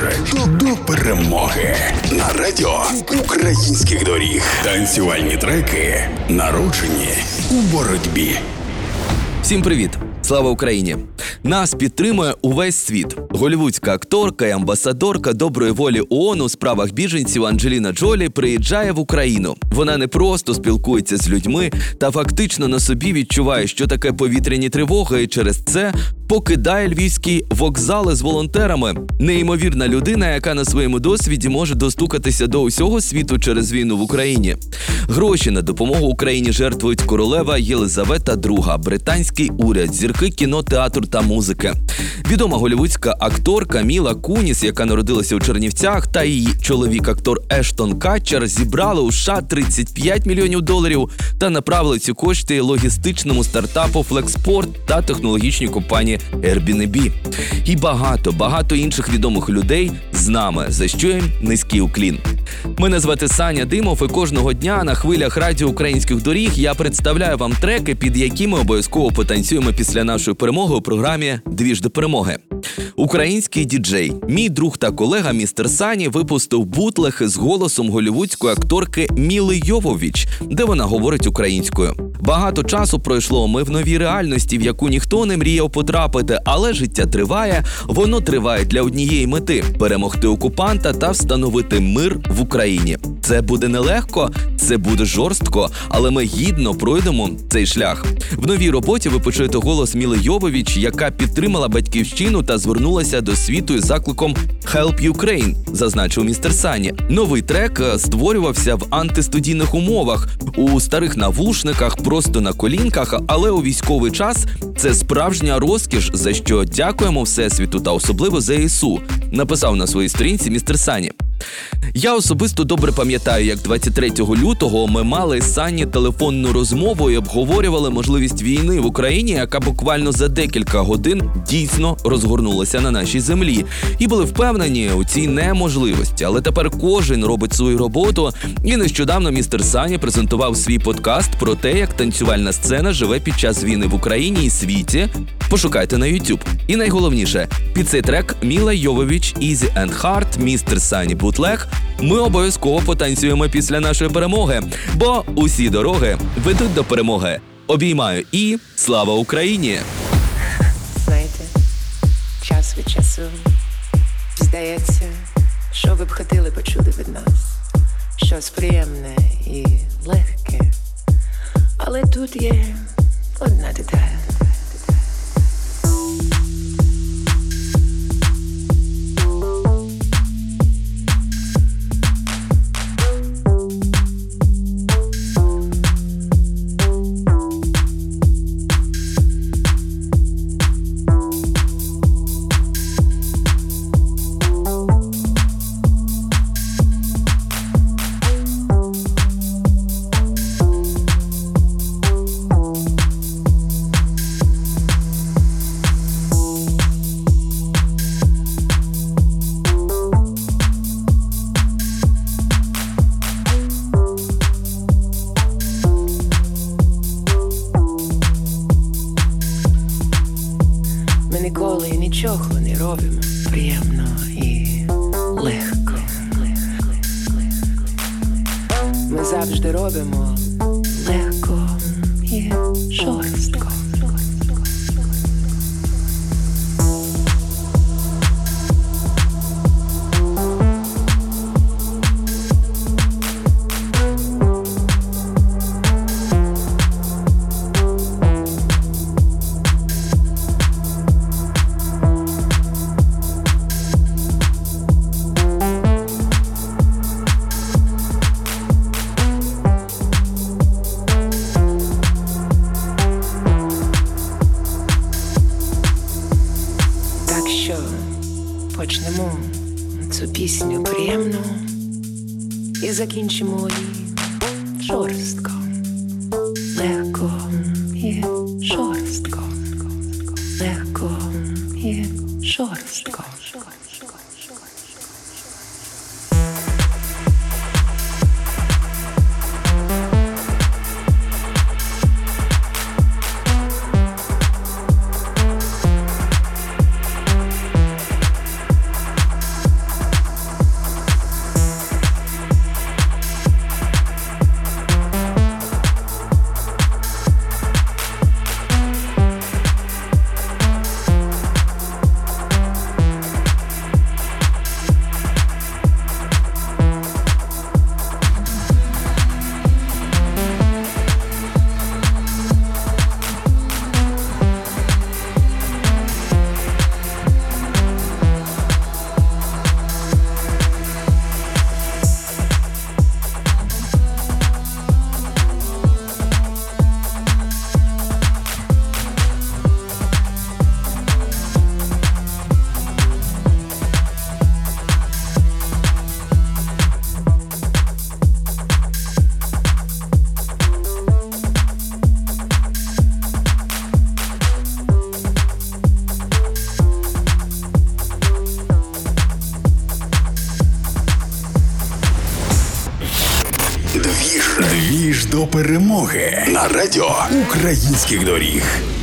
Доріжок до перемоги на радіо Українських Доріг. Танцювальні треки, народжені у боротьбі. Всім привіт! Слава Україні! Нас підтримує увесь світ. Голлівудська акторка і амбасадорка доброї волі ООН у справах біженців Анджеліна Джолі приїжджає в Україну. Вона не просто спілкується з людьми та фактично на собі відчуває, що таке повітряні тривоги, і через це покидає львівські вокзали з волонтерами. Неймовірна людина, яка на своєму досвіді може достукатися до усього світу через війну в Україні. Гроші на допомогу Україні жертвують королева Єлизавета ІІ, британський уряд, зірки кіно, театру та музики. Відома голлівудська акторка Міла Куніс, яка народилася у Чернівцях, та її чоловік-актор Ештон Кутчер зібрали у США $35 мільйонів та направили ці кошти логістичному стартапу «Флекспорт» та технологічній компанії Airbnb. І багато інших відомих людей з нами, за що їм низький уклін. Мене звати Саня Димов, і кожного дня на хвилях Радіо Українських Доріг я представляю вам треки, під які ми обов'язково потанцюємо після нашої перемоги у програмі «ДВІЖ до перемоги». Український діджей, мій друг та колега містер Сані випустив бутлег з голосом голлівудської акторки Мілли Йовович, де вона говорить українською. Багато часу пройшло, ми в новій реальності, в яку ніхто не мріяв потрапити, але життя триває, воно триває для однієї мети – перемогти окупанта та встановити мир в Україні. Це буде нелегко, це буде жорстко, але ми гідно пройдемо цей шлях. В новій роботі ви почуєте голос Мілли Йовович, яка підтримала батьківщину та звернулася до світу із закликом «Help Ukraine», зазначив містер Сані. Новий трек створювався в антистудійних умовах, у старих навушниках, просто на колінках, але у військовий час це справжня розкіш, за що дякуємо Всесвіту та особливо ЗСУ, написав на своїй сторінці містер Сані. Я особисто добре пам'ятаю, як 23 лютого ми мали з Санні телефонну розмову і обговорювали можливість війни в Україні, яка буквально за декілька годин дійсно розгорнулася на нашій землі. І були впевнені у цій неможливості. Але тепер кожен робить свою роботу. І нещодавно містер Санні презентував свій подкаст про те, як танцювальна сцена живе під час війни в Україні і світі. Пошукайте на Youtube. І найголовніше, під цей трек Міла Йовович «Easy and Hard» містер Санні бутлег ми обов'язково потанцюємо після нашої перемоги, бо усі дороги ведуть до перемоги. Обіймаю і слава Україні! Знаєте, час від часу здається, що ви б хотіли почути від нас. Щось приємне і легке. Але тут є одна деталь. Ніколи нічого не робимо приємно і легко. Ми завжди робимо легко і жорстко. Почнемо цю пісню приємно і закінчимо її жорстко, легко і жорстко, легко і жорстко. Двіж до перемоги на радіо Українських доріг.